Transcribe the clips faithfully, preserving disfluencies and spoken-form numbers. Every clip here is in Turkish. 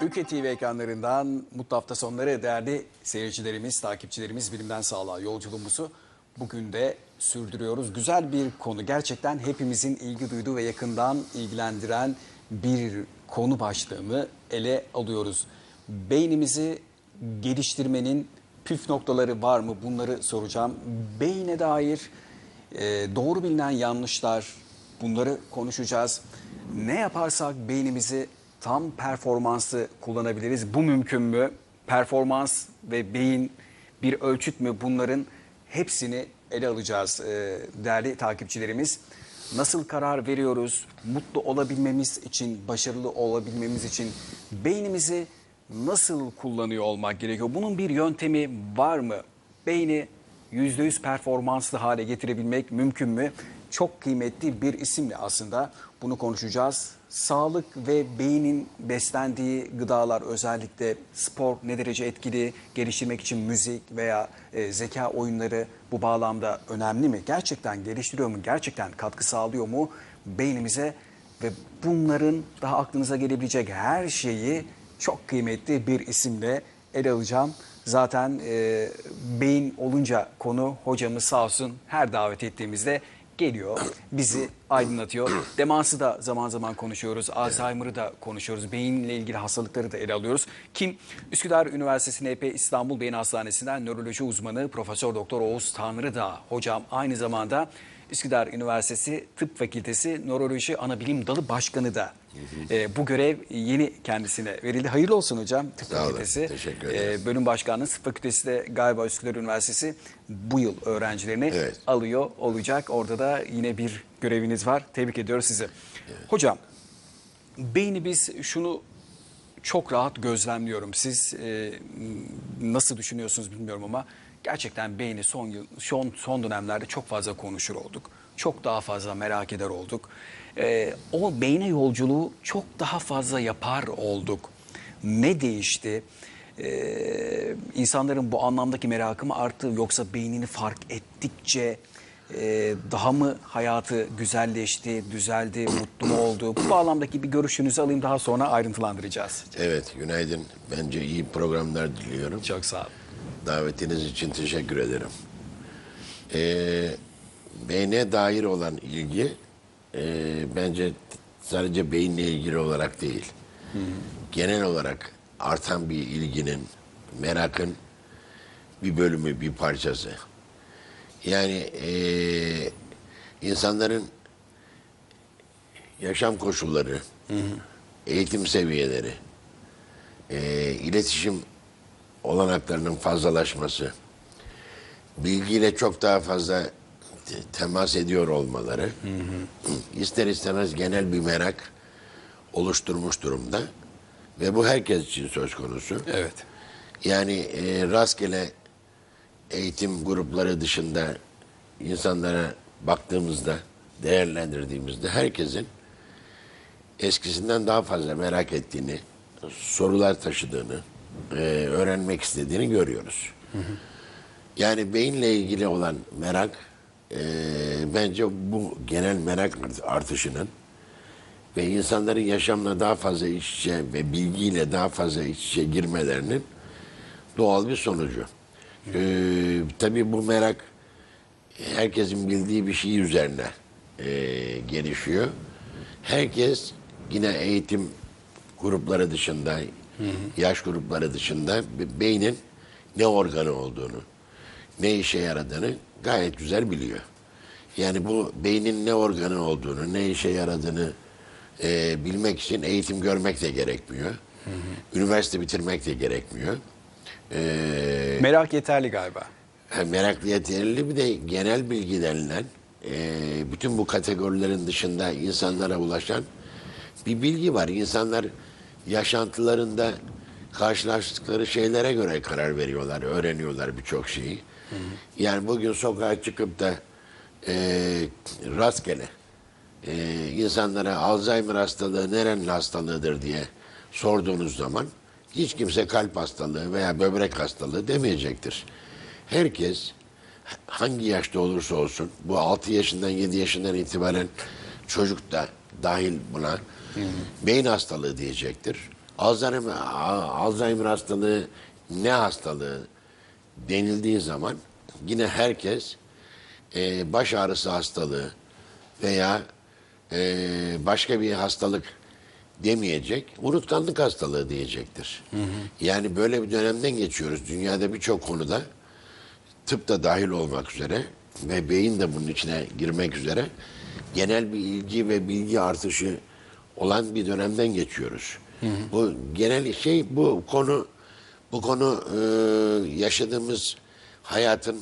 Ülke T V ekranlarından mutlu hafta sonları değerli seyircilerimiz, takipçilerimiz, bilimden sağlığa yolculuğumuzu bugün de sürdürüyoruz. Güzel bir konu, gerçekten hepimizin ilgi duyduğu ve yakından ilgilendiren bir konu başlığını ele alıyoruz. Beynimizi geliştirmenin püf noktaları var mı? Bunları soracağım. Beyne dair doğru bilinen yanlışlar, bunları konuşacağız. Ne yaparsak beynimizi tam performansı kullanabiliriz. Bu mümkün mü? Performans ve beyin bir ölçüt mü? Bunların hepsini ele alacağız değerli takipçilerimiz. Nasıl karar veriyoruz? Mutlu olabilmemiz için, başarılı olabilmemiz için beynimizi nasıl kullanıyor olmak gerekiyor? Bunun bir yöntemi var mı? Beyni yüzde yüz performanslı hale getirebilmek mümkün mü? Çok kıymetli bir isimle aslında bunu konuşacağız. Sağlık ve beynin beslendiği gıdalar, özellikle spor ne derece etkili, geliştirmek için müzik veya e, zeka oyunları bu bağlamda önemli mi? Gerçekten geliştiriyor mu? Gerçekten katkı sağlıyor mu beynimize? Ve bunların daha aklınıza gelebilecek her şeyi çok kıymetli bir isimle ele alacağım. Zaten e, beyin olunca konu, hocamız sağ olsun her davet ettiğimizde geliyor, bizi aydınlatıyor. Demans'ı da zaman zaman konuşuyoruz. Alzheimer'ı da konuşuyoruz. Beyinle ilgili hastalıkları da ele alıyoruz. Kim? Üsküdar Üniversitesi N P İstanbul Beyin Hastanesi'nden nöroloji uzmanı Profesör Doktor Oğuz Tanrıdağ. Hocam aynı zamanda Üsküdar Üniversitesi Tıp Fakültesi Nöroloji Anabilim Dalı Başkanı da. Hı hı. E, bu görev yeni kendisine verildi. Hayırlı olsun hocam. Tıp Sağ Fakültesi. Teşekkür ederim. E, bölüm başkanlığı. Tıp Fakültesi de galiba Üsküdar Üniversitesi bu yıl öğrencilerini evet. alıyor olacak. Orada da yine bir göreviniz var. Tebrik ediyoruz sizi. Evet. Hocam, beyni biz şunu çok rahat gözlemliyorum. Siz e, nasıl düşünüyorsunuz bilmiyorum ama gerçekten beyni son yıl, son, son dönemlerde çok fazla konuşur olduk. Çok daha fazla merak eder olduk. Ee, o beyne yolculuğu çok daha fazla yapar olduk. Ne değişti? Ee, insanların bu anlamdaki merakı mı arttı? Yoksa beynini fark ettikçe e, daha mı hayatı güzelleşti, düzeldi, mutlu mu oldu? Bu bağlamdaki bir görüşünüzü alayım, daha sonra ayrıntılandıracağız. Evet, günaydın. Bence iyi programlar diliyorum. Çok sağ olun. Davetiniz için teşekkür ederim. Ee, beyne dair olan ilgi e, bence sadece beyinle ilgili olarak değil. Hmm. Genel olarak artan bir ilginin, merakın bir bölümü, bir parçası. Yani e, insanların yaşam koşulları, hmm. eğitim seviyeleri, e, iletişim olanaklarının fazlalaşması, bilgiyle çok daha fazla te temas ediyor olmaları, hı hı. ister istemez genel bir merak oluşturmuş durumda ve bu herkes için söz konusu. Evet. Yani e, rastgele eğitim grupları dışında insanlara baktığımızda, değerlendirdiğimizde herkesin eskisinden daha fazla merak ettiğini, sorular taşıdığını, Ee, öğrenmek istediğini görüyoruz. Hı hı. Yani beyinle ilgili olan merak e, bence bu genel merak artışının ve insanların yaşamla daha fazla iç içe ve bilgiyle daha fazla iç içe girmelerinin doğal bir sonucu. Ee, tabii bu merak herkesin bildiği bir şey üzerine e, gelişiyor. Herkes yine eğitim grupları dışında, Hı hı. yaş grupları dışında beynin ne organı olduğunu, ne işe yaradığını gayet güzel biliyor. Yani bu beynin ne organı olduğunu, ne işe yaradığını e, bilmek için eğitim görmek de gerekmiyor. Hı hı. Üniversite bitirmek de gerekmiyor. E, merak yeterli galiba. Merak yeterli, bir de genel bilgi denilen e, bütün bu kategorilerin dışında insanlara ulaşan bir bilgi var. İnsanlar yaşantılarında karşılaştıkları şeylere göre karar veriyorlar, öğreniyorlar birçok şeyi. Hı hı. Yani bugün sokağa çıkıp da e, rastgele e, insanlara Alzheimer hastalığı nerenin hastalığıdır diye sorduğunuz zaman hiç kimse kalp hastalığı veya böbrek hastalığı demeyecektir. Herkes hangi yaşta olursa olsun, bu altı yaşından yedi yaşından itibaren çocuk da dahil buna, Hı-hı. beyin hastalığı diyecektir. Alzheimer, Alzheimer hastalığı ne hastalığı denildiği zaman yine herkes e, baş ağrısı hastalığı veya e, başka bir hastalık demeyecek, unutkanlık hastalığı diyecektir. Hı hı. Yani böyle bir dönemden geçiyoruz. Dünyada birçok konuda, tıp da dahil olmak üzere ve beyin de bunun içine girmek üzere genel bir ilgi ve bilgi artışı olan bir dönemden geçiyoruz. Hı hı. Bu genel şey, bu konu bu konu e, yaşadığımız hayatın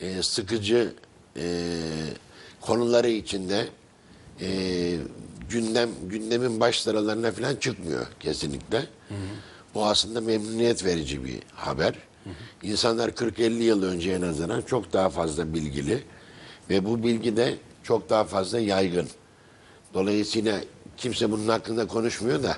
e, sıkıcı e, konuları içinde e, gündem gündemin baş sıralarına falan çıkmıyor kesinlikle. Hı hı. Bu aslında memnuniyet verici bir haber. Hı hı. İnsanlar kırk elli yıl önceye nazaran çok daha fazla bilgili ve bu bilgi de çok daha fazla yaygın. Dolayısıyla kimse bunun hakkında konuşmuyor da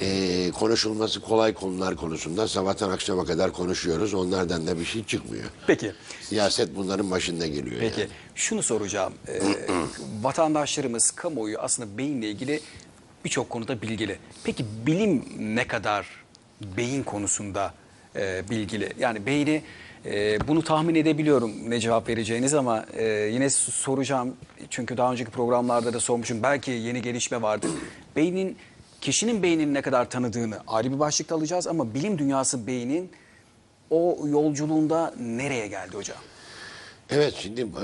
e, konuşulması kolay konular konusunda sabahtan akşama kadar konuşuyoruz. Onlardan da bir şey çıkmıyor. Peki. Siyaset bunların başında geliyor. Peki. Yani. Şunu soracağım. Ee, vatandaşlarımız, kamuoyu aslında beyinle ilgili birçok konuda bilgili. Peki bilim ne kadar beyin konusunda e, bilgili? Yani beyni e, bunu tahmin edebiliyorum ne cevap vereceğiniz ama e, yine soracağım. Çünkü daha önceki programlarda da sormuşum. Belki yeni gelişme vardır. Beynin Kişinin beynini ne kadar tanıdığını ayrı bir başlıkta alacağız ama bilim dünyası beynin o yolculuğunda nereye geldi hocam? Evet, şimdi bu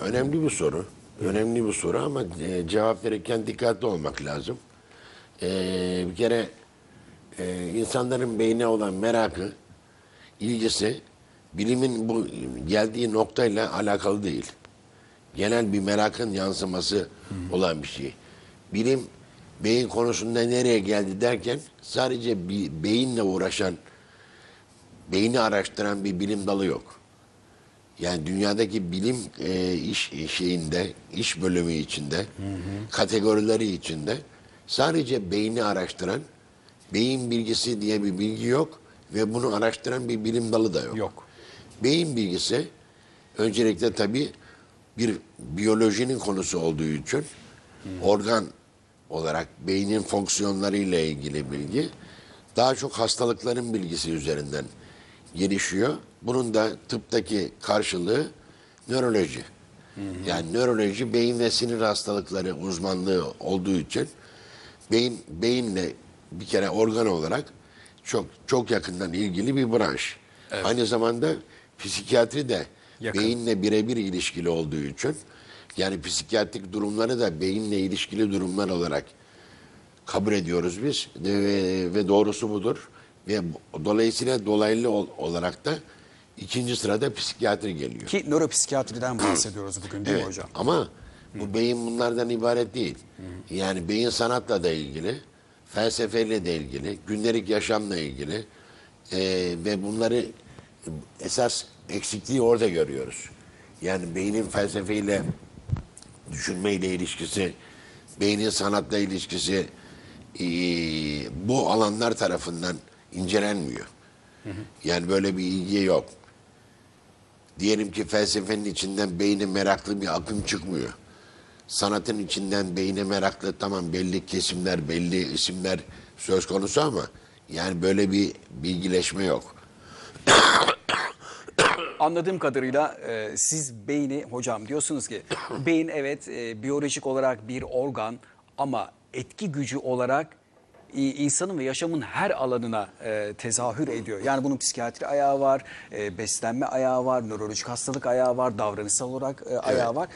önemli bir soru. Önemli bir soru ama cevap verirken dikkatli olmak lazım. Ee, bir kere e, insanların beynine olan merakı, ilgisi bilimin bu geldiği noktayla alakalı değil. Genel bir merakın yansıması Hı-hı. olan bir şey. Bilim beyin konusunda nereye geldi derken sadece beyinle uğraşan, beyni araştıran bir bilim dalı yok. Yani dünyadaki bilim e, iş şeyinde, iş bölümü içinde, hı hı. kategorileri içinde sadece beyni araştıran, beyin bilgisi diye bir bilgi yok ve bunu araştıran bir bilim dalı da yok. Yok. Beyin bilgisi öncelikle tabii bir biyolojinin konusu olduğu için hı. organ olarak beynin fonksiyonları ile ilgili bilgi daha çok hastalıkların bilgisi üzerinden gelişiyor. Bunun da tıptaki karşılığı nöroloji. Hı hı. Yani nöroloji beyin ve sinir hastalıkları uzmanlığı olduğu için beyin beyinle bir kere organ olarak çok çok yakından ilgili bir branş. Evet. Aynı zamanda psikiyatri de yakın. Beyinle birebir ilişkili olduğu için yani psikiyatrik durumları da beyinle ilişkili durumlar olarak kabul ediyoruz biz ve, ve doğrusu budur. Ve dolayısıyla dolaylı olarak da ikinci sırada psikiyatri geliyor. Ki nöropsikiyatriden bahsediyoruz bugün değil evet. mi hocam? Ama bu beyin bunlardan ibaret değil. Yani beyin sanatla da ilgili, felsefeyle de ilgili, gündelik yaşamla ilgili e, ve bunları esas eksikliği orada görüyoruz. Yani beynin felsefeyle, düşünmeyle ilişkisi, beynin sanatla ilişkisi e, bu alanlar tarafından incelenmiyor. Hı hı. Yani böyle bir ilgi yok. Diyelim ki felsefenin içinden beyne meraklı bir akım çıkmıyor. Sanatın içinden beyne meraklı tamam belli kesimler, belli isimler söz konusu ama yani böyle bir bilgileşme yok. Anladığım kadarıyla e, siz beyni hocam diyorsunuz ki beyin evet e, biyolojik olarak bir organ ama etki gücü olarak e, insanın ve yaşamın her alanına e, tezahür ediyor. Yani bunun psikiyatri ayağı var, e, beslenme ayağı var, nörolojik hastalık ayağı var, davranışsal olarak e, ayağı evet. var.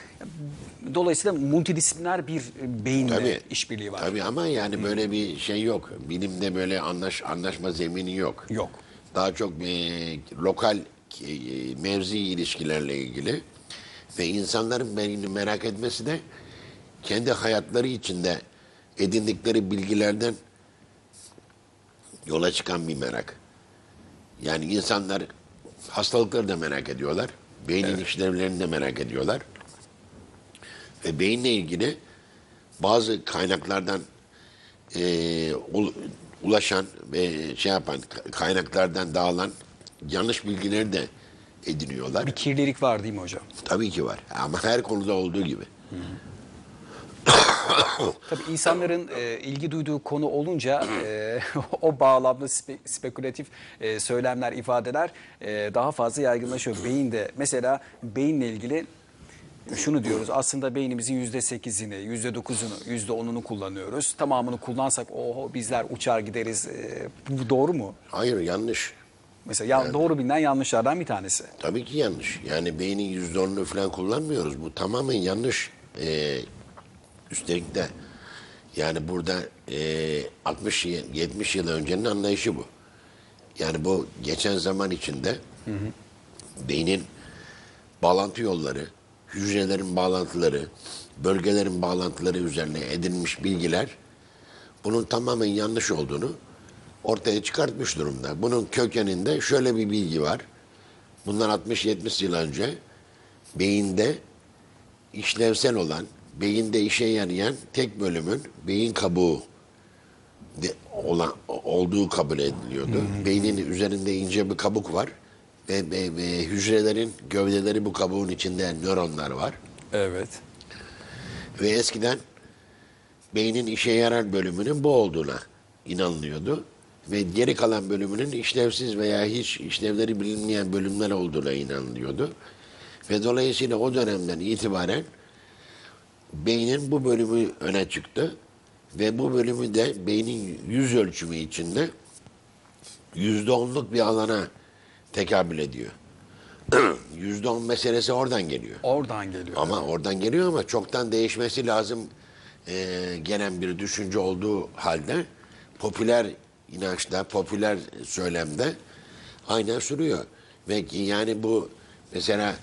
Dolayısıyla multidisipliner bir beyinle işbirliği var. Tabii ama yani böyle Hı. bir şey yok. Bilimde böyle anlaş, anlaşma zemini yok. Yok. Daha çok e, lokal mevzi ilişkilerle ilgili ve insanların beynini merak etmesi de kendi hayatları içinde edindikleri bilgilerden yola çıkan bir merak. Yani insanlar hastalıkları da merak ediyorlar. Beynin evet. işlevlerini de merak ediyorlar. Ve beyinle ilgili bazı kaynaklardan e, ulaşan ve şey yapan kaynaklardan dağılan yanlış bilgileri de ediniyorlar. Bir kirlilik var değil mi hocam? Tabii ki var. Ama her konuda olduğu gibi. Hı-hı. Tabii insanların e, ilgi duyduğu konu olunca e, o bağlamda spe, spekülatif e, söylemler, ifadeler e, daha fazla yaygınlaşıyor. Beyinde mesela beyinle ilgili şunu diyoruz: aslında beynimizin yüzde sekizini, yüzde dokuzunu, yüzde onunu kullanıyoruz. Tamamını kullansak oho bizler uçar gideriz. E, bu doğru mu? Hayır, yanlış. Mesela ya, yani, doğru bilinen yanlışlardan bir tanesi. Tabii ki yanlış. Yani beynin yüzde onunu falan kullanmıyoruz. Bu tamamen yanlış. Ee, üstelik de yani burada e, altmış yetmiş yıl öncenin anlayışı bu. Yani bu geçen zaman içinde hı hı. beynin bağlantı yolları, hücrelerin bağlantıları, bölgelerin bağlantıları üzerine edinilmiş bilgiler bunun tamamen yanlış olduğunu ortaya çıkartmış durumda. Bunun kökeninde şöyle bir bilgi var. Bundan altmış yetmiş yıl önce beyinde işlevsel olan, beyinde işe yarayan tek bölümün beyin kabuğu de olan, olduğu kabul ediliyordu. Hmm. Beynin üzerinde ince bir kabuk var ve, ve, ve hücrelerin gövdeleri bu kabuğun içinde, nöronlar var. Evet. Ve eskiden beynin işe yarar bölümünün bu olduğuna inanılıyordu. Ve geri kalan bölümünün işlevsiz veya hiç işlevleri bilinmeyen bölümler olduğuna inanılıyordu. Ve dolayısıyla o dönemden itibaren beynin bu bölümü öne çıktı. Ve bu bölümü de beynin yüz ölçümü içinde yüzde onluk bir alana tekabül ediyor. Yüzde on meselesi oradan geliyor. Oradan geliyor. Ama oradan geliyor ama çoktan değişmesi lazım e, gelen bir düşünce olduğu halde popüler inançta, popüler söylemde aynen sürüyor. Ve yani bu mesela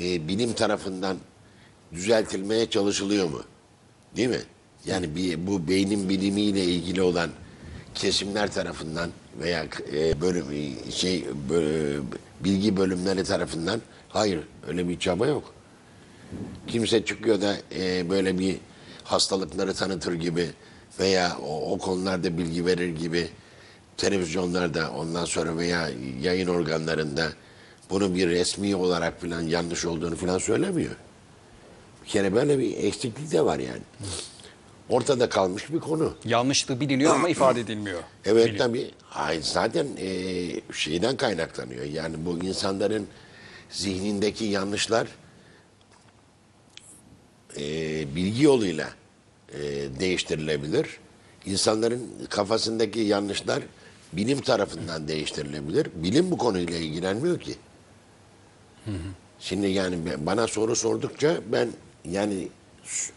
e, bilim tarafından düzeltilmeye çalışılıyor mu? Değil mi? Yani bir, bu beynin bilimiyle ilgili olan kesimler tarafından veya e, bölüm, şey bö, bilgi bölümleri tarafından hayır, öyle bir çaba yok. Kimse çıkıyor da e, böyle bir hastalıkları tanıtır gibi veya o, o konularda bilgi verir gibi televizyonlarda, ondan sonra veya yayın organlarında bunu bir resmi olarak falan yanlış olduğunu falan söylemiyor. Bir kere böyle bir eksiklik de var yani. Ortada kalmış bir konu. Yanlışlığı biliniyor ama ifade edilmiyor. Evet Bilin. tabii. Hayır, zaten e, şeyden kaynaklanıyor. Yani bu insanların zihnindeki yanlışlar e, bilgi yoluyla E, değiştirilebilir. İnsanların kafasındaki yanlışlar bilim tarafından değiştirilebilir. Bilim bu konuyla ilgilenmiyor ki. Hı hı. Şimdi yani bana soru sordukça ben yani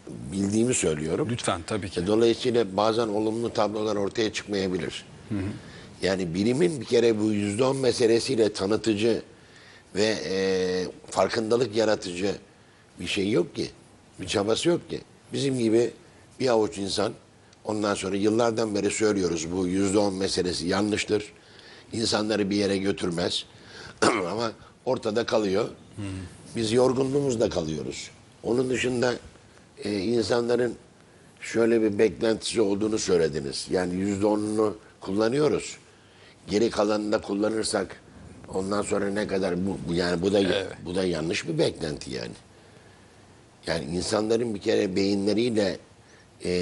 bildiğimi söylüyorum. Lütfen, tabii ki. Dolayısıyla bazen olumlu tablolar ortaya çıkmayabilir. Hı hı. Yani bilimin bir kere bu yüzde on meselesiyle tanıtıcı ve e, farkındalık yaratıcı bir şey yok ki. Bir çabası yok ki. Bizim gibi bir avuç insan, ondan sonra yıllardan beri söylüyoruz bu yüzde on meselesi yanlıştır, İnsanları bir yere götürmez ama ortada kalıyor. Hmm. Biz yorgunluğumuzda kalıyoruz. Onun dışında e, insanların şöyle bir beklentisi olduğunu söylediniz. Yani yüzde onunu kullanıyoruz. Geri kalanını da kullanırsak ondan sonra ne kadar bu, yani bu da evet. bu da yanlış bir beklenti yani. Yani insanların bir kere beyinleriyle E,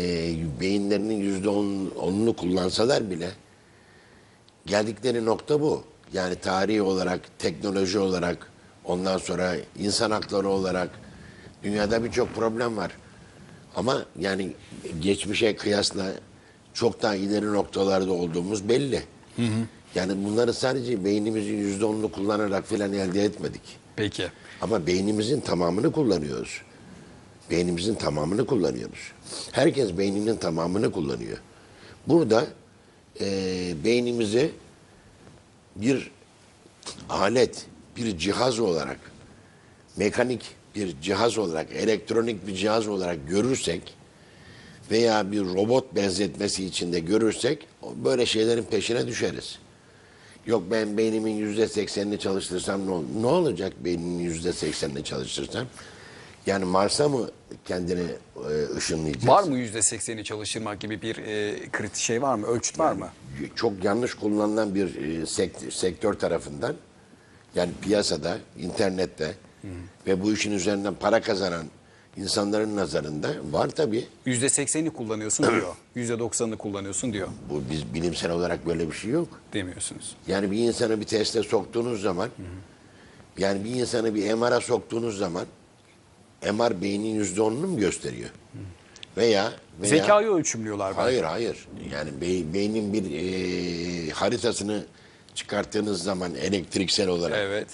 beyinlerinin yüzde on, onunu kullansalar bile geldikleri nokta bu. Yani tarihi olarak, teknoloji olarak, ondan sonra insan hakları olarak dünyada birçok problem var. Ama yani geçmişe kıyasla çok daha ileri noktalarda olduğumuz belli. Hı hı. Yani bunları sadece beynimizin yüzde onunu kullanarak filan elde etmedik. Peki. Ama beynimizin tamamını kullanıyoruz. Beynimizin tamamını kullanıyoruz. Herkes beyninin tamamını kullanıyor. Burada e, beynimizi bir alet, bir cihaz olarak, mekanik bir cihaz olarak, elektronik bir cihaz olarak görürsek veya bir robot benzetmesi içinde görürsek böyle şeylerin peşine düşeriz. Yok ben beynimin yüzde seksenini çalıştırsam ne, ol ne olacak beynimin yüzde seksenini çalıştırsam? Yani Mars'a mı kendini e, ışınlayacağız? Var mı yüzde sekseni çalıştırmak gibi bir e, kritik şey var mı? Ölçüt var yani, mı? Çok yanlış kullanılan bir e, sektör, sektör tarafından, yani piyasada, internette Hı. ve bu işin üzerinden para kazanan insanların nazarında var tabii. yüzde seksenini kullanıyorsun diyor. yüzde doksanını kullanıyorsun diyor. Bu biz bilimsel olarak böyle bir şey yok. Demiyorsunuz. Yani bir insanı bir teste soktuğunuz zaman, hı hı. yani bir insanı bir M R'a soktuğunuz zaman M R beynin yüzde onunu mu gösteriyor? Hı. Veya, veya zekayı ölçümlüyorlar belki. Hayır hayır. Yani be, beynin bir e, haritasını çıkarttığınız zaman elektriksel olarak. Evet.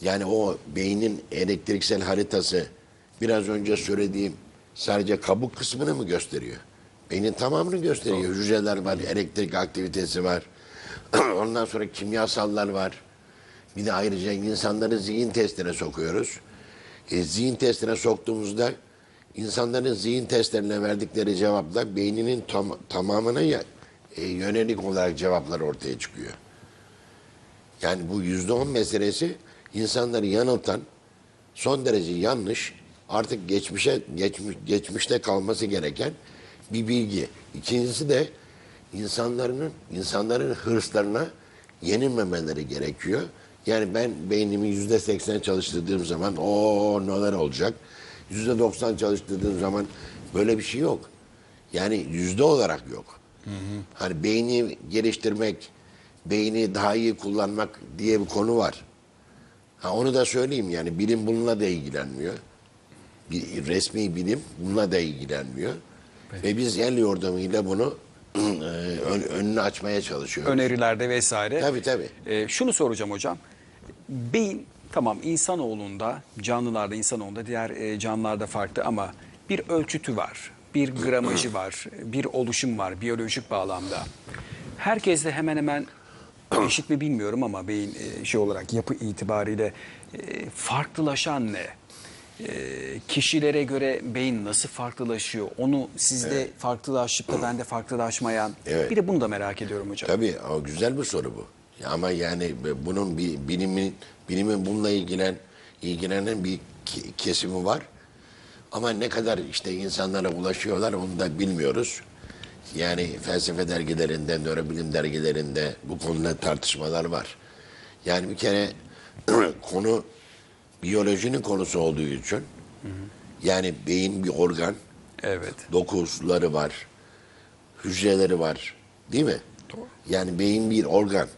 Yani o beynin elektriksel haritası biraz önce söylediğim sadece kabuk kısmını mı gösteriyor? Beynin tamamını gösteriyor. Hücreler var, elektrik aktivitesi var. Ondan sonra kimyasallar var. Bir de ayrıca insanları zihin testine sokuyoruz. E, zihin testine soktuğumuzda insanların zihin testlerine verdikleri cevapla beyninin tam, tamamına ya, e, yönelik olarak cevaplar ortaya çıkıyor. Yani bu yüzde on meselesi insanları yanıltan, son derece yanlış, artık geçmişe geçmiş, geçmişte kalması gereken bir bilgi. İkincisi de insanların insanların hırslarına yenilmemeleri gerekiyor. Yani ben beynimi yüzde seksen çalıştırdığım zaman o neler olacak? Yüzde doksan çalıştırdığım zaman böyle bir şey yok. Yani yüzde olarak yok. Hı hı. Hani beyni geliştirmek, beyni daha iyi kullanmak diye bir konu var. Ha, onu da söyleyeyim, yani bilim bununla da ilgilenmiyor. Bir resmi bilim bununla da ilgilenmiyor. Peki. Ve biz el yordamıyla bunu e, ön, önünü açmaya çalışıyoruz. Önerilerde vesaire. Tabii tabii. E, şunu soracağım hocam. Beyin tamam insanoğlunda, canlılarda, insanoğlunda, diğer e, canlılarda farklı ama bir ölçütü var, bir gramajı var, bir oluşum var biyolojik bağlamda. Herkes de hemen hemen eşit mi bilmiyorum ama beyin e, şey olarak yapı itibariyle e, farklılaşan ne? E, kişilere göre beyin nasıl farklılaşıyor? Onu sizde evet. farklılaşıp da bende farklılaşmayan. Evet. Bir de bunu da merak ediyorum hocam. Tabii o güzel bir soru bu. Ama yani bunun bir bilimin, bilimin bununla ilgilen, ilgilenen bir kesimi var. Ama ne kadar işte insanlara ulaşıyorlar onu da bilmiyoruz. Yani felsefe dergilerinde, nörobilim dergilerinde bu konuda tartışmalar var. Yani bir kere konu biyolojinin konusu olduğu için, hı hı. yani beyin bir organ, evet. dokuları var, hücreleri var, değil mi? Doğru. Yani beyin bir organ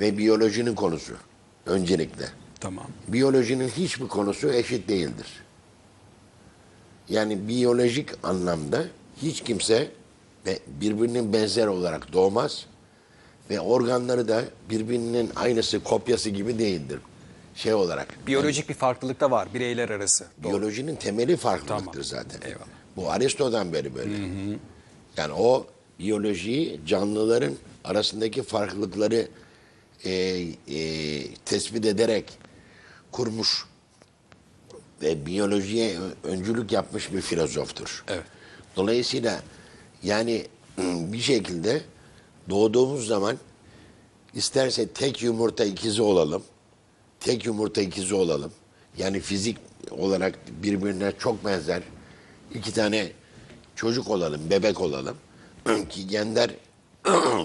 ve biyolojinin konusu öncelikle. Tamam. Biyolojinin hiçbir konusu eşit değildir. Yani biyolojik anlamda hiç kimse birbirinin benzer olarak doğmaz ve organları da birbirinin aynısı, kopyası gibi değildir. Şey olarak. Biyolojik yani, bir farklılık da var bireyler arası. Biyolojinin doğru. temeli farklılıktır tamam. zaten. Eyvallah. Bu Aristo'dan beri böyle. Hı hı. Yani o biyolojiyi canlıların arasındaki farklılıkları e, e, tespit ederek kurmuş ve biyolojiye öncülük yapmış bir filozoftur. Evet. Dolayısıyla yani bir şekilde doğduğumuz zaman isterse tek yumurta ikizi olalım, tek yumurta ikizi olalım. Yani fizik olarak birbirine çok benzer iki tane çocuk olalım, bebek olalım. Ki genler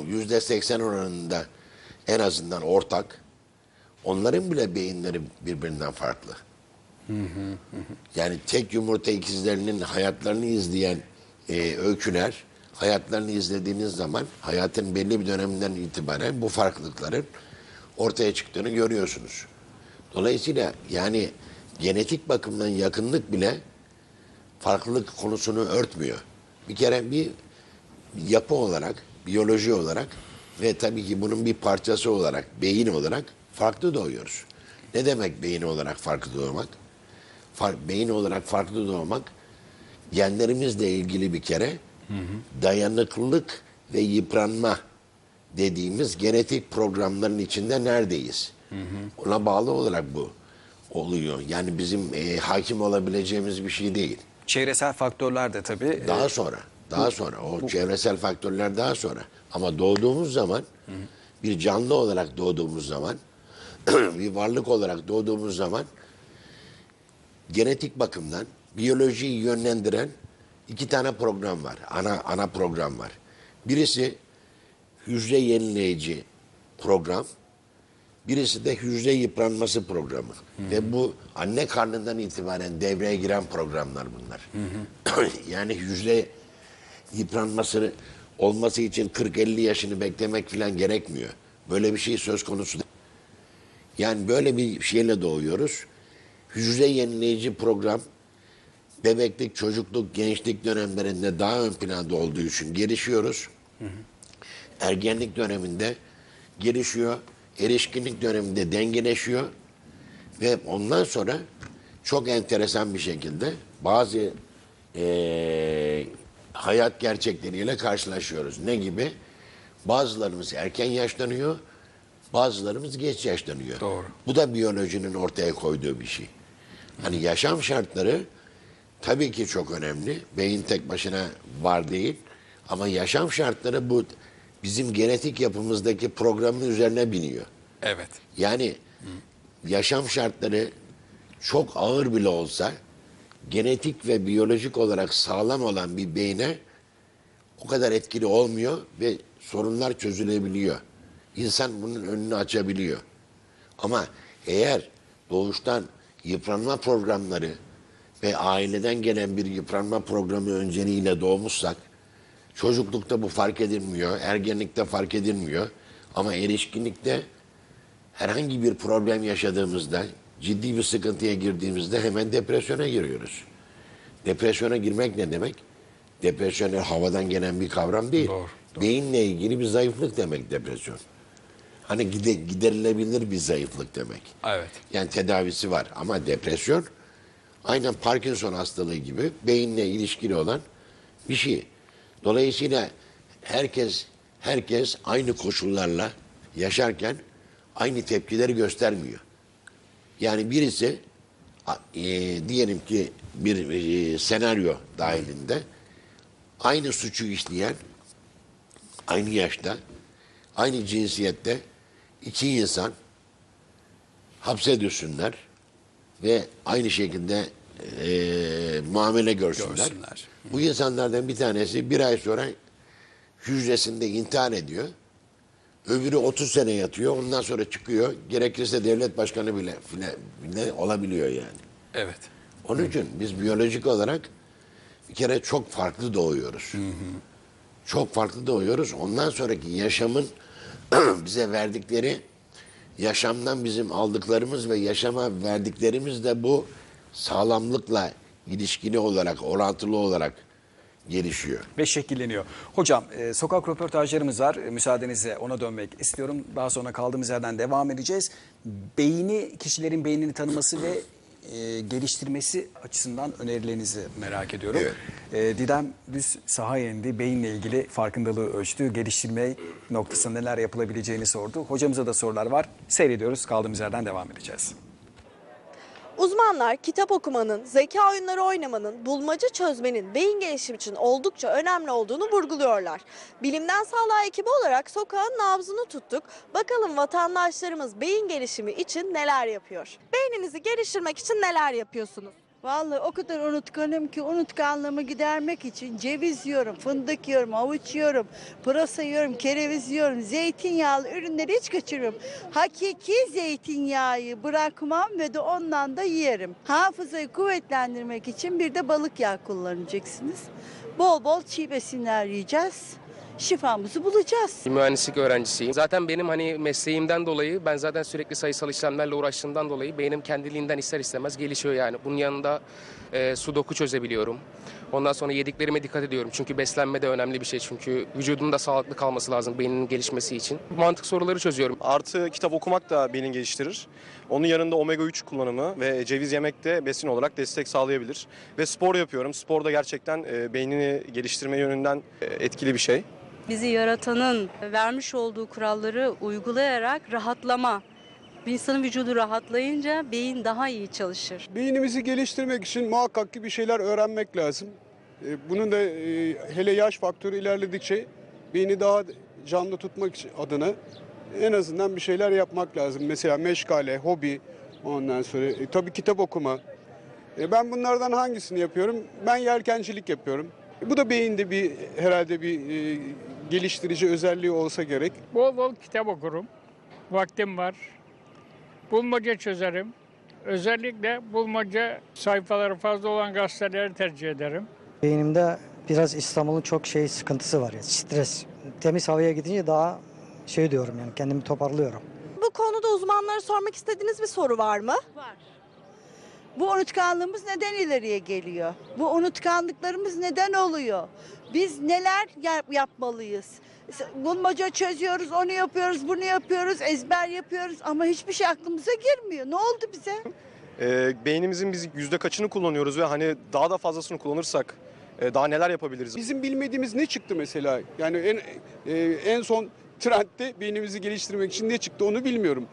yüzde seksen oranında en azından ortak. Onların bile beyinleri birbirinden farklı. Yani tek yumurta ikizlerinin hayatlarını izleyen e, öyküler, hayatlarını izlediğiniz zaman hayatın belli bir döneminden itibaren bu farklılıkların ortaya çıktığını görüyorsunuz. Dolayısıyla yani genetik bakımdan yakınlık bile farklılık konusunu örtmüyor. Bir kere bir yapı olarak, biyoloji olarak ve tabii ki bunun bir parçası olarak, beyin olarak farklı doğuyoruz. Ne demek beyin olarak farklı doğmak? Beyin olarak farklı doğmak, genlerimizle ilgili bir kere hı hı. dayanıklılık ve yıpranma dediğimiz genetik programların içinde neredeyiz? Hı hı. Ona bağlı olarak bu oluyor. Yani bizim e, hakim olabileceğimiz bir şey değil. Çevresel faktörler de tabii. Daha e, sonra. Daha bu, sonra. O bu. Çevresel faktörler daha sonra. Ama doğduğumuz zaman, hı hı. bir canlı olarak doğduğumuz zaman, bir varlık olarak doğduğumuz zaman genetik bakımdan biyolojiyi yönlendiren iki tane program var. Ana, ana program var. Birisi hücre yenileyici program. Birisi de hücre yıpranması programı. Hı hı. Ve bu anne karnından itibaren devreye giren programlar bunlar. Hı hı. Yani hücre yıpranması olması için kırk elli yaşını beklemek falan gerekmiyor. Böyle bir şey söz konusu. Yani böyle bir şeyle doğuyoruz. Hücre yenileyici program bebeklik, çocukluk, gençlik dönemlerinde daha ön planda olduğu için gelişiyoruz. Hı hı. Ergenlik döneminde gelişiyor. Erişkinlik döneminde dengeleşiyor ve ondan sonra çok enteresan bir şekilde bazı e, hayat gerçekleriyle karşılaşıyoruz. Ne gibi? Bazılarımız erken yaşlanıyor, bazılarımız geç yaşlanıyor. Doğru. Bu da biyolojinin ortaya koyduğu bir şey. Hani yaşam şartları tabii ki çok önemli. Beyin tek başına var değil ama yaşam şartları bu... bizim genetik yapımızdaki programın üzerine biniyor. Evet. Yani Hı. yaşam şartları çok ağır bile olsa genetik ve biyolojik olarak sağlam olan bir beyne o kadar etkili olmuyor ve sorunlar çözülebiliyor. İnsan bunun önünü açabiliyor. Ama eğer doğuştan yıpranma programları ve aileden gelen bir yıpranma programı önceliğiyle doğmuşsak, çocuklukta bu fark edilmiyor, ergenlikte fark edilmiyor ama erişkinlikte herhangi bir problem yaşadığımızda, ciddi bir sıkıntıya girdiğimizde hemen depresyona giriyoruz. Depresyona girmek ne demek? Depresyon havadan gelen bir kavram değil. Doğru, doğru. Beyinle ilgili bir zayıflık demek depresyon. Hani gide, giderilebilir bir zayıflık demek. Evet. Yani tedavisi var ama depresyon aynen Parkinson hastalığı gibi beyinle ilişkili olan bir şey. Dolayısıyla herkes herkes aynı koşullarla yaşarken aynı tepkileri göstermiyor. Yani birisi e, diyelim ki bir e, senaryo dahilinde aynı suçu işleyen, aynı yaşta, aynı cinsiyette iki insan hapse düşsünler ve aynı şekilde e, muamele görsünler. görsünler. Bu insanlardan bir tanesi bir ay sonra hücresinde intihar ediyor. Öbürü otuz sene yatıyor. Ondan sonra çıkıyor. Gerekirse devlet başkanı bile, bile, bile olabiliyor yani. Evet. Onun için Hı-hı. biz biyolojik olarak bir kere çok farklı doğuyoruz. Hı-hı. Çok farklı doğuyoruz. Ondan sonraki yaşamın bize verdikleri, yaşamdan bizim aldıklarımız ve yaşama verdiklerimiz de bu sağlamlıkla ilişkili olarak, orantılı olarak gelişiyor. Ve şekilleniyor. Hocam, e, sokak röportajlarımız var. E, müsaadenizle ona dönmek istiyorum. Daha sonra kaldığımız yerden devam edeceğiz. Beyni, kişilerin beynini tanıması ve e, geliştirmesi açısından önerilerinizi merak ediyorum. Evet. E, Didem Düz sahaya indi. Beyinle ilgili farkındalığı ölçtü. Geliştirme noktasında neler yapılabileceğini sordu. Hocamıza da sorular var. Seyrediyoruz. Kaldığımız yerden devam edeceğiz. Uzmanlar kitap okumanın, zeka oyunları oynamanın, bulmaca çözmenin beyin gelişimi için oldukça önemli olduğunu vurguluyorlar. Bilimden Sağlığa ekibi olarak sokağın nabzını tuttuk. Bakalım vatandaşlarımız beyin gelişimi için neler yapıyor? Beyninizi geliştirmek için neler yapıyorsunuz? Vallahi o kadar unutkanım ki unutkanlığımı gidermek için ceviz yiyorum, fındık yiyorum, avuç yiyorum, pırasa yiyorum, kereviz yiyorum, zeytinyağlı ürünleri hiç kaçırmıyorum. Hakiki zeytinyağı bırakmam ve de ondan da yerim. Hafızayı kuvvetlendirmek için bir de balık yağı kullanacaksınız. Bol bol çiğ besinler yiyeceğiz. Şifamızı bulacağız. Mühendislik öğrencisiyim. Zaten benim hani mesleğimden dolayı, ben zaten sürekli sayısal işlemlerle uğraştığımdan dolayı beynim kendiliğinden ister istemez gelişiyor yani. Bunun yanında e, sudoku çözebiliyorum. Ondan sonra yediklerime dikkat ediyorum. Çünkü beslenme de önemli bir şey. Çünkü vücudun da sağlıklı kalması lazım beyninin gelişmesi için. Mantık soruları çözüyorum. Artı kitap okumak da beynin geliştirir. Onun yanında omega üç kullanımı ve ceviz yemek de besin olarak destek sağlayabilir. Ve spor yapıyorum. Spor da gerçekten e, beynini geliştirme yönünden e, etkili bir şey. Bizi yaratanın vermiş olduğu kuralları uygulayarak rahatlama. Bir insanın vücudu rahatlayınca beyin daha iyi çalışır. Beynimizi geliştirmek için muhakkak ki bir şeyler öğrenmek lazım. Bunun da hele yaş faktörü ilerledikçe beyni daha canlı tutmak adına en azından bir şeyler yapmak lazım. Mesela meşgale, hobi, ondan sonra e, tabii kitap okuma. E, ben bunlardan hangisini yapıyorum? Ben yelkencilik yapıyorum. Bu da beyinde bir herhalde bir e, geliştirici özelliği olsa gerek. Bol bol kitap okurum. Vaktim var. bulmaca çözerim. Özellikle bulmaca sayfaları fazla olan gazeteleri tercih ederim. Beynimde biraz İstanbul'un çok şey sıkıntısı var ya, stres. Temiz havaya gidince daha şey diyorum yani, kendimi toparlıyorum. Bu konuda uzmanlara sormak istediğiniz bir soru var mı? Var. Bu unutkanlığımız neden ileriye geliyor? Bu unutkanlıklarımız neden oluyor? Biz neler yap- yapmalıyız? Bulmaca çözüyoruz, onu yapıyoruz, bunu yapıyoruz, ezber yapıyoruz ama hiçbir şey aklımıza girmiyor. Ne oldu bize? E, beynimizin biz yüzde kaçını kullanıyoruz ve hani daha da fazlasını kullanırsak e, daha neler yapabiliriz? Bizim bilmediğimiz ne çıktı mesela? Yani en e, en son trendde beynimizi geliştirmek için ne çıktı onu bilmiyorum.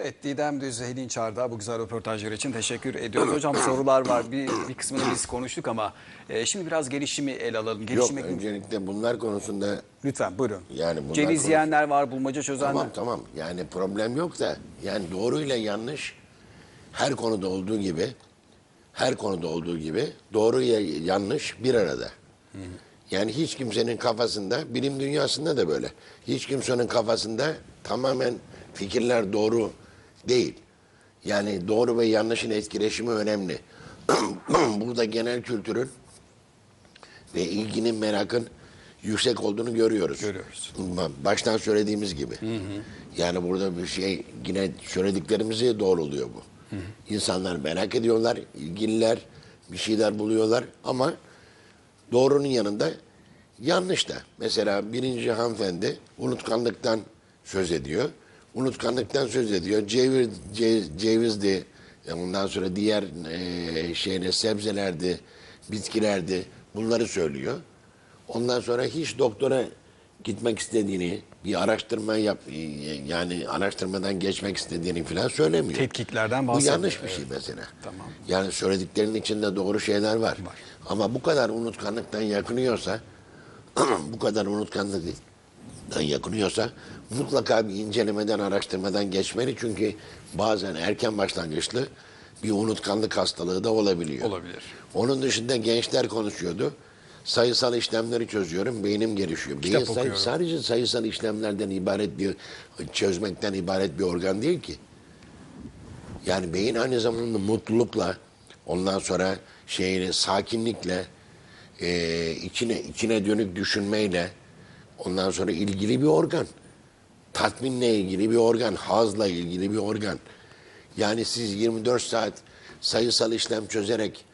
Evet, Didem Düz, Helin Çardağ bu güzel röportajlar için teşekkür ediyoruz. Hocam sorular var, bir, bir kısmını biz konuştuk ama e, şimdi biraz gelişimi ele alalım. Gelişmek Yok öncelikle mi? bunlar konusunda... Lütfen buyurun. Yani bunlar Ceviz konusunda... yiyenler var, bulmaca çözenler. Tamam tamam, yani problem yok da yani doğruyla yanlış her konuda olduğu gibi, her konuda olduğu gibi doğruyla yanlış bir arada. Hı. Yani hiç kimsenin kafasında, bilim dünyasında da böyle, hiç kimsenin kafasında tamamen... Fikirler doğru değil. Yani doğru ve yanlışın etkileşimi önemli. Burada genel kültürün ve ilginin, merakın yüksek olduğunu görüyoruz. Görüyoruz. Baştan söylediğimiz gibi. Hı hı. Yani burada bir şey, yine söylediklerimizi doğruluyor bu. Hı hı. İnsanlar merak ediyorlar, ilgililer, bir şeyler buluyorlar ama doğrunun yanında yanlış da. Mesela birinci hanımefendi unutkanlıktan söz ediyor. Unutkanlıktan söz ediyor. Ceviz, ceviz, cevizdi, ondan sonra diğer e, şeyde, sebzelerdi, bitkilerdi. Bunları söylüyor. Ondan sonra hiç doktora gitmek istediğini, bir araştırma yap, yani araştırmadan geçmek istediğini falan söylemiyor. Tetkiklerden bahsediyor. Bu yanlış bir şey mesela. Evet, tamam. Yani söylediklerinin içinde doğru şeyler var. var. Ama bu kadar unutkanlıktan yakınıyorsa, bu kadar unutkanlık değil. yakınıyorsa mutlaka bir incelemeden, araştırmadan geçmeli. Çünkü bazen erken başlangıçlı bir unutkanlık hastalığı da olabiliyor. Olabilir. Onun dışında gençler konuşuyordu. Sayısal işlemleri çözüyorum, beynim gelişiyor. Beyin say sadece sayısal işlemlerden ibaret bir, çözmekten ibaret bir organ değil ki. Yani beyin aynı zamanda mutlulukla, ondan sonra şeyle, sakinlikle, e, içine, içine dönük düşünmeyle, ondan sonra ilgili bir organ. Tatminle ilgili bir organ, hazla ilgili bir organ. Yani siz yirmi dört saat sayısal işlem çözerek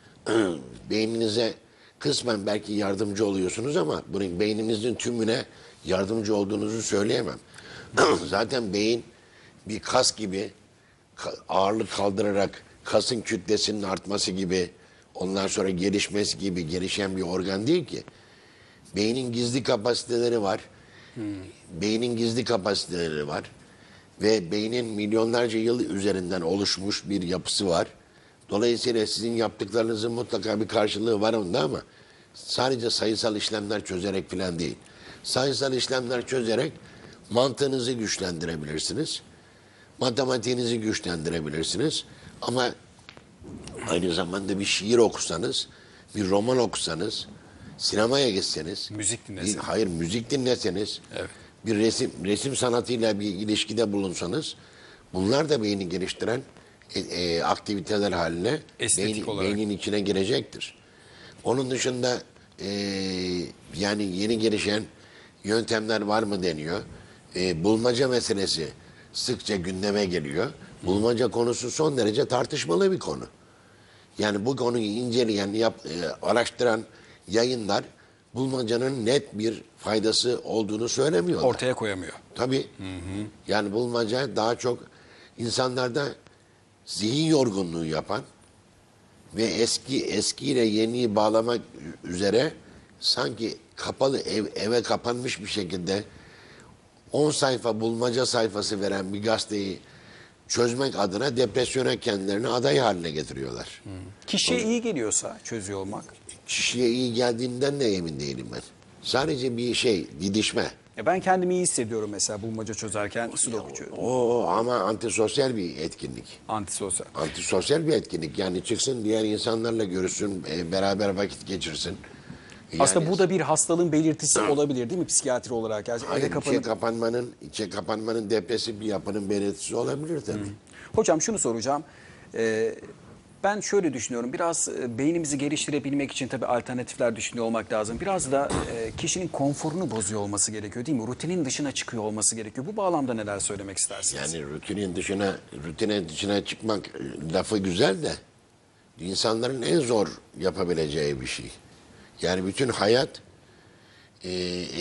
beyninize kısmen belki yardımcı oluyorsunuz ama bunun beyninizin tümüne yardımcı olduğunuzu söyleyemem. Zaten beyin bir kas gibi, ağırlık kaldırarak kasın kütlesinin artması gibi, ondan sonra gelişmesi gibi gelişen bir organ değil ki. Beynin gizli kapasiteleri var. Hmm. Beynin gizli kapasiteleri var. Ve beynin milyonlarca yıl üzerinden oluşmuş bir yapısı var. Dolayısıyla sizin yaptıklarınızın mutlaka bir karşılığı var onda ama sadece sayısal işlemler çözerek falan değil. Sayısal işlemler çözerek mantığınızı güçlendirebilirsiniz. Matematiğinizi güçlendirebilirsiniz. Ama aynı zamanda bir şiir okusanız, bir roman okusanız, sinemaya gitseniz, müzik dinleseniz, bir, hayır müzik dinleseniz, evet. bir resim resim sanatıyla bir ilişkide bulunsanız, bunlar da beyni geliştiren e, e, aktiviteler haline beyin, beynin içine girecektir. Onun dışında e, yani yeni gelişen yöntemler var mı deniyor. E, bulmaca meselesi sıkça gündeme geliyor. Bulmaca konusu son derece tartışmalı bir konu. Yani bu konuyu inceleyen, yap, e, araştıran yayınlar bulmacanın net bir faydası olduğunu söylemiyorlar. Ortaya koyamıyor. Tabii. Hı hı. Yani bulmaca daha çok insanlarda zihin yorgunluğu yapan ve eski eskiyle yeniyi bağlamak üzere sanki kapalı ev, eve kapanmış bir şekilde on sayfa bulmaca sayfası veren bir gazeteyi çözmek adına depresyona kendilerini aday haline getiriyorlar. Hmm. Kişiye Öyle. iyi geliyorsa çözüyor olmak. Kişiye iyi geldiğinden de emin değilim ben. Sadece bir şey, didişme. Ya ben kendimi iyi hissediyorum mesela bulmaca çözerken, sudoku çözüyorum. Oo, ama antisosyal bir etkinlik. Antisosyal. Antisosyal bir etkinlik. Yani çıksın diğer insanlarla görüşsün, beraber vakit geçirsin. Yani aslında bu da bir hastalığın belirtisi olabilir değil mi psikiyatri olarak? Yani hayır, içe kapanıp... kapanmanın, içe kapanmanın depresif bir yapının belirtisi olabilir tabii. Hı. Hocam şunu soracağım. Ee, ben şöyle düşünüyorum, biraz beynimizi geliştirebilmek için tabii alternatifler düşünüyor olmak lazım. Biraz da e, kişinin konforunu bozuyor olması gerekiyor değil mi? Rutinin dışına çıkıyor olması gerekiyor. Bu bağlamda neler söylemek istersiniz? Yani rutinin dışına, rutinin dışına çıkmak lafı güzel de insanların en zor yapabileceği bir şey. Yani bütün hayat e,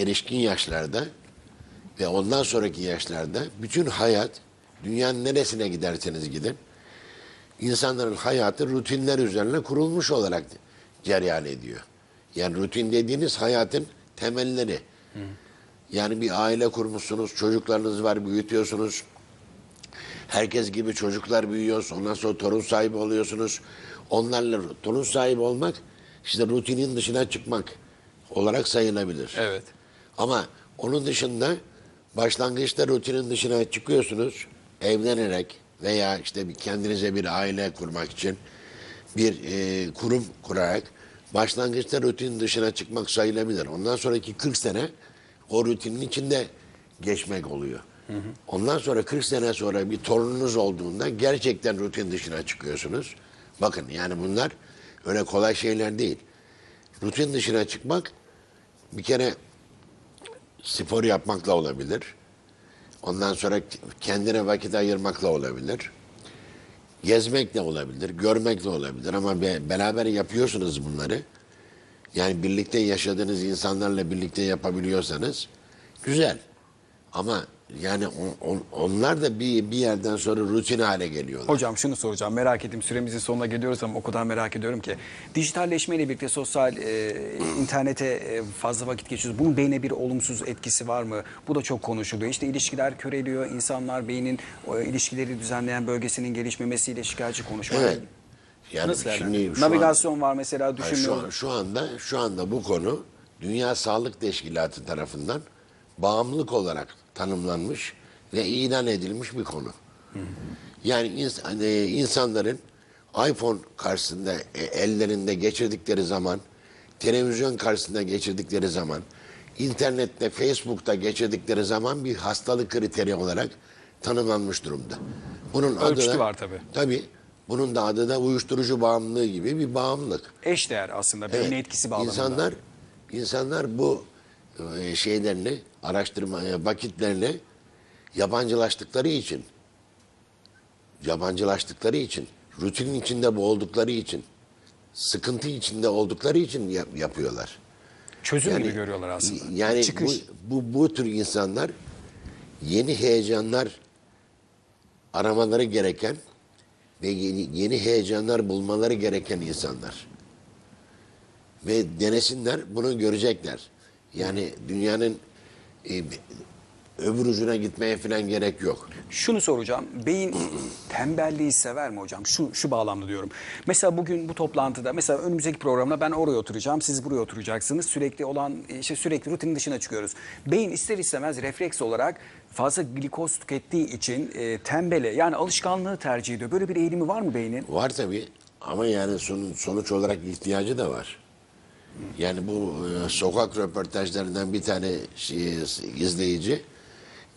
erişkin yaşlarda ve ondan sonraki yaşlarda bütün hayat, dünyanın neresine giderseniz gidin, insanların hayatı rutinler üzerine kurulmuş olarak cereyan ediyor. Yani rutin dediğiniz hayatın temelleri. Hı. Yani bir aile kurmuşsunuz, çocuklarınız var, büyütüyorsunuz. Herkes gibi çocuklar büyüyor, ondan sonra torun sahibi oluyorsunuz. Onlarla torun sahibi olmak, işte rutinin dışına çıkmak olarak sayılabilir. Evet. Ama onun dışında başlangıçta rutinin dışına çıkıyorsunuz, evlenerek veya işte kendinize bir aile kurmak için bir e, kurum kurarak başlangıçta rutinin dışına çıkmak sayılabilir. Ondan sonraki kırk sene o rutinin içinde geçmek oluyor. Hı hı. Ondan sonra kırk sene sonra bir torununuz olduğunda gerçekten rutin dışına çıkıyorsunuz. Bakın yani bunlar öyle kolay şeyler değil. Rutin dışına çıkmak bir kere spor yapmakla olabilir. Ondan sonra kendine vakit ayırmakla olabilir. Gezmekle olabilir, görmekle olabilir ama be, beraber yapıyorsunuz bunları. Yani birlikte yaşadığınız insanlarla birlikte yapabiliyorsanız güzel. Ama yani on, on, onlar da bir, bir yerden sonra rutin hale geliyorlar. Hocam şunu soracağım, merak ettim, süremizin sonuna geliyoruz ama o kadar merak ediyorum ki. Dijitalleşmeyle birlikte sosyal e, internete fazla vakit geçiyoruz. Bunun beyne bir olumsuz etkisi var mı? Bu da çok konuşuluyor. İşte ilişkiler köreliyor, insanlar beynin o, ilişkileri düzenleyen bölgesinin gelişmemesiyle şikayetçi konuşuyor. Evet. Yani nasıl şimdi yani? Navigasyon an, var mesela düşünmüyorum. Şu, an, şu, anda, şu anda bu konu Dünya Sağlık Teşkilatı tarafından bağımlılık olarak tanımlanmış ve ilan edilmiş bir konu. Hı hı. Yani ins- e, insanların iPhone karşısında e, ellerinde geçirdikleri zaman, televizyon karşısında geçirdikleri zaman, internette, Facebook'ta geçirdikleri zaman bir hastalık kriteri olarak tanımlanmış durumda. Bunun ölçtü adı da, var tabii. Tabii. Bunun da adı da uyuşturucu bağımlılığı gibi bir bağımlılık. Eşdeğer aslında beynin evet, etkisi bağlamında. İnsanlar, insanlar bu şeylerini, araştırma vakitlerini yabancılaştıkları için, yabancılaştıkları için, rutinin içinde boğuldukları için, sıkıntı içinde oldukları için yap yapıyorlar. Çözüm yani, gibi görüyorlar aslında. Yani bu, bu, bu tür insanlar yeni heyecanlar aramaları gereken ve yeni, yeni heyecanlar bulmaları gereken insanlar. Ve denesinler, bunu görecekler. Yani dünyanın e, öbür ucuna gitmeye falan gerek yok. Şunu soracağım. Beyin tembelliği sever mi hocam? Şu, şu bağlamda diyorum. Mesela bugün bu toplantıda, mesela önümüzdeki programda ben oraya oturacağım, siz buraya oturacaksınız. Sürekli olan, işte sürekli rutinin dışına çıkıyoruz. Beyin ister istemez refleks olarak fazla glikoz tükettiği için e, tembele, yani alışkanlığı tercih ediyor. Böyle bir eğilimi var mı beynin? Var tabii ama yani son, sonuç olarak ihtiyacı da var. Yani bu e, sokak röportajlarından bir tane şey, izleyici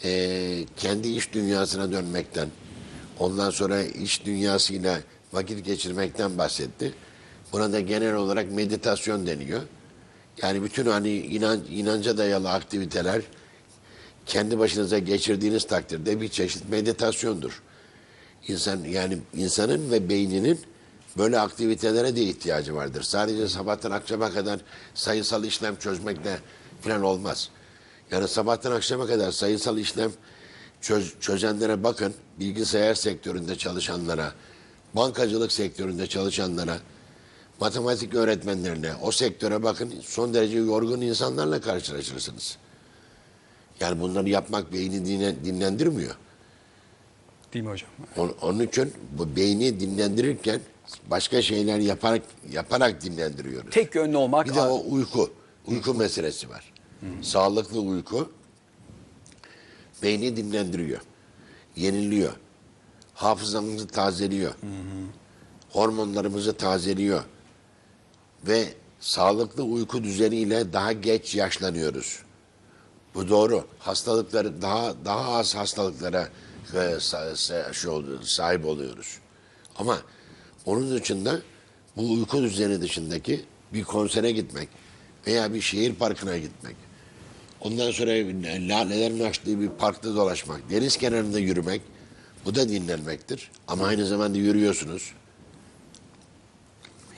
e, kendi iş dünyasına dönmekten, ondan sonra iş dünyasıyla vakit geçirmekten bahsetti. Buna da genel olarak meditasyon deniyor. Yani bütün hani inan, inanca dayalı aktiviteler kendi başınıza geçirdiğiniz takdirde bir çeşit meditasyondur. İnsan, yani insanın ve beyninin böyle aktivitelere de ihtiyacı vardır. Sadece sabahtan akşama kadar sayısal işlem çözmekle falan olmaz. Yani sabahtan akşama kadar sayısal işlem çöz, çözenlere bakın. Bilgisayar sektöründe çalışanlara, bankacılık sektöründe çalışanlara, matematik öğretmenlerine, o sektöre bakın. Son derece yorgun insanlarla karşılaşırsınız. Yani bunları yapmak beyni dinlen, dinlendirmiyor. Değil mi hocam? On, onun için bu beyni dinlendirirken başka şeyler yaparak yaparak dinlendiriyoruz. Tek yönlü olmak. Bir de o uyku. Uyku meselesi var. Hı hı. Sağlıklı uyku beyni dinlendiriyor. Yeniliyor. Hafızamızı tazeliyor. Hı hı. Hormonlarımızı tazeliyor. Ve sağlıklı uyku düzeniyle daha geç yaşlanıyoruz. Bu doğru. Hastalıkları daha daha az hastalıklara sahip oluyoruz. Ama onun dışında bu uyku düzeni dışındaki bir konsere gitmek veya bir şehir parkına gitmek, ondan sonra lalelerin açtığı bir parkta dolaşmak, deniz kenarında yürümek, bu da dinlenmektir. Ama aynı zamanda yürüyorsunuz.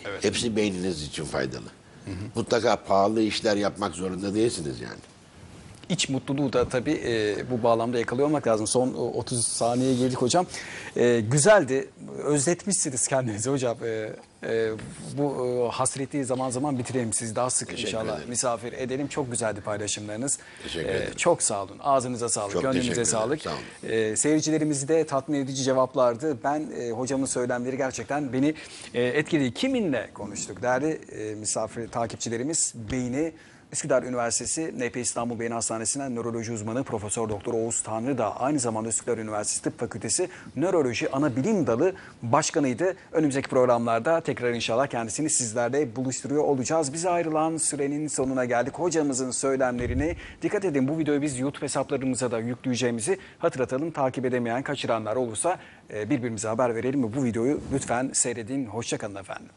Evet. Hepsi beyniniz için faydalı. Hı hı. Mutlaka pahalı işler yapmak zorunda değilsiniz yani. İç mutluluğu da tabii e, bu bağlamda yakalıyor olmak lazım. Son otuz saniye geldik hocam. E, güzeldi. Özletmişsiniz kendinizi hocam. E, e, bu e, hasreti zaman zaman bitirelim. Siz daha sık teşekkür inşallah ederim. Misafir edelim. Çok güzeldi paylaşımlarınız. Teşekkür e, ederim. Çok sağ olun. Ağzınıza sağlık. Çok gönlünüze sağlık. Sağ e, seyircilerimiz de tatmin edici cevaplardı. Ben e, hocamın söylemleri gerçekten beni e, etkiledi. Kiminle konuştuk? Değerli e, misafir takipçilerimiz, beyni Üsküdar Üniversitesi N P İstanbul Beyin Hastanesi'nden nöroloji uzmanı Profesör Doktor Oğuz Tanrıdağ, aynı zamanda Üsküdar Üniversitesi Tıp Fakültesi Nöroloji Ana Bilim Dalı Başkanıydı. Önümüzdeki programlarda tekrar inşallah kendisini sizlerle buluşturuyor olacağız. Bize ayrılan sürenin sonuna geldik. Hocamızın söylemlerini dikkat edin. Bu videoyu biz YouTube hesaplarımıza da yükleyeceğimizi hatırlatalım. Takip edemeyen, kaçıranlar olursa birbirimize haber verelim ve bu videoyu lütfen seyredin. Hoşça kalın efendim.